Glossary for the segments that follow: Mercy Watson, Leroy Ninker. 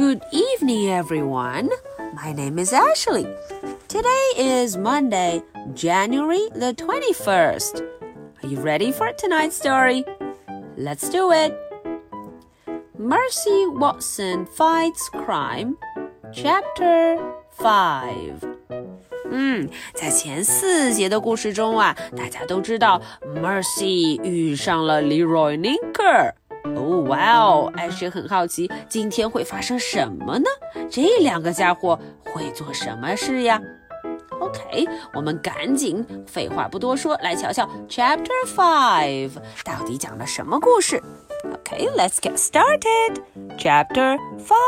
Good evening, everyone. My name is Ashley. Today is Monday, January the 21st. Are you ready for tonight's story? Let's do it. Mercy Watson Fights Crime, Chapter 5.在前四节的故事中啊，大家都知道 Mercy 遇上了 Leroy Ninker。哦，哇哦，艾什很好奇今天会发生什么呢？这两个家伙会做什么事呀 ？OK， 我们赶紧废话不多说，来瞧瞧 Chapter 5 到底讲了什么故事。OK, let's get started. Chapter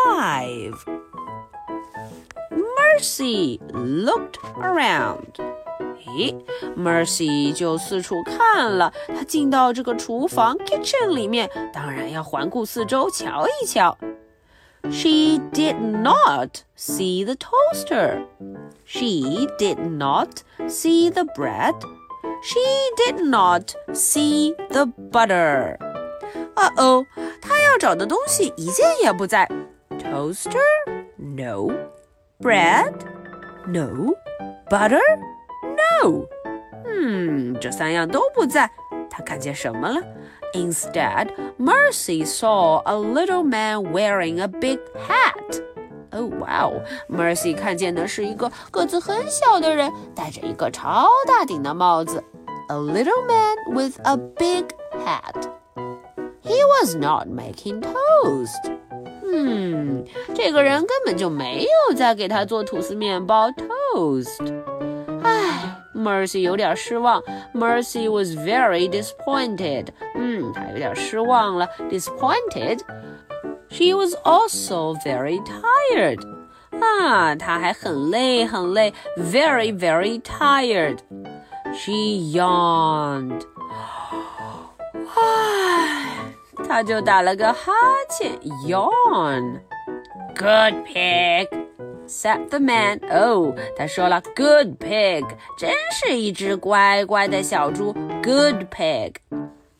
5.Mercy looked around. Mercy 就四处看了，她进到这个厨房 kitchen 里面，当然要环顾四周瞧一瞧。She did not see the toaster. She did not see the bread. She did not see the butter. Uh-oh, 她要找的东西一件也不在。Toaster? No.Bread? No. Butter? No. 这三样都不在。她看见什么了？ Instead, Mercy saw a little man wearing a big hat. Oh, wow. Mercy 看见的是一个个子很小的人，戴着一个超大顶的帽子。A little man with a big hat. He was not making toast.这个人根本就没有在给他做吐司面包 toast。Mercy 有点失望。Mercy was very disappointed. 她有点失望了 disappointed. She was also very tired. 她还很累很累 very, very tired. She yawned. 她就打了个哈欠 yawn. Good pig, said the man. Oh, 他说了 good pig, 真是一只乖乖的小猪 good pig.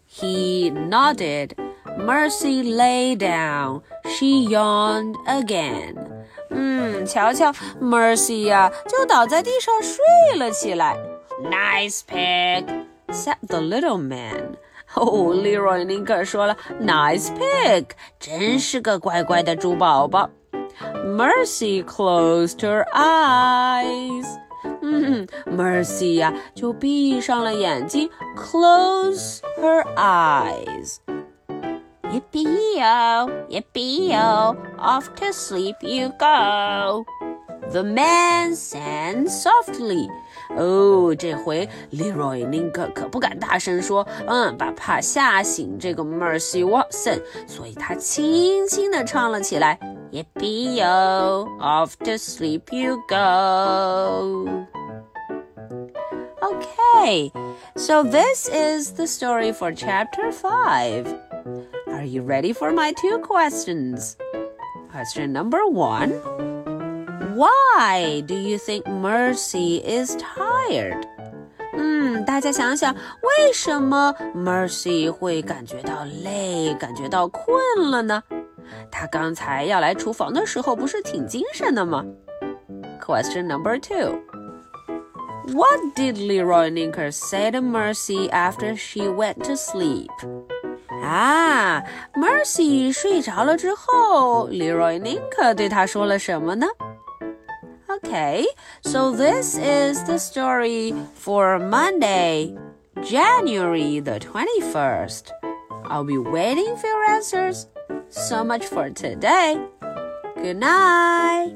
He nodded. Mercy lay down. She yawned again. 瞧瞧 Mercy 啊，就倒在地上睡了起来。Nice pig, said the little man.Leroy Ninker 说了 Nice pig 真是个乖乖的猪宝宝 Mercy closed her eyes Mercy 啊，就闭上了眼睛 Close her eyes Yippee-o, yippee-o Off to sleep you go The man sang softly.这回 Leroy Ninker 可不敢大声说，把怕吓醒这个 Mercy Watson， 所以他轻轻地唱了起来 Yippee-o, off to sleep you go. Okay, so this is the story for Chapter 5. Are you ready for my two questions? Question number 1.Why do you think Mercy is tired? 大家想想，为什么 Mercy 会感觉到累，感觉到困了呢？她刚才要来厨房的时候不是挺精神的吗？ Question number 2. What did Leroy Ninker say to Mercy after she went to sleep?Mercy 睡着了之后 Leroy Ninker 对她说了什么呢？Okay, so this is the story for Monday, January the 21st. I'll be waiting for your answers. So much for today. Good night.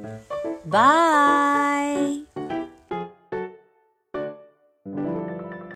Bye.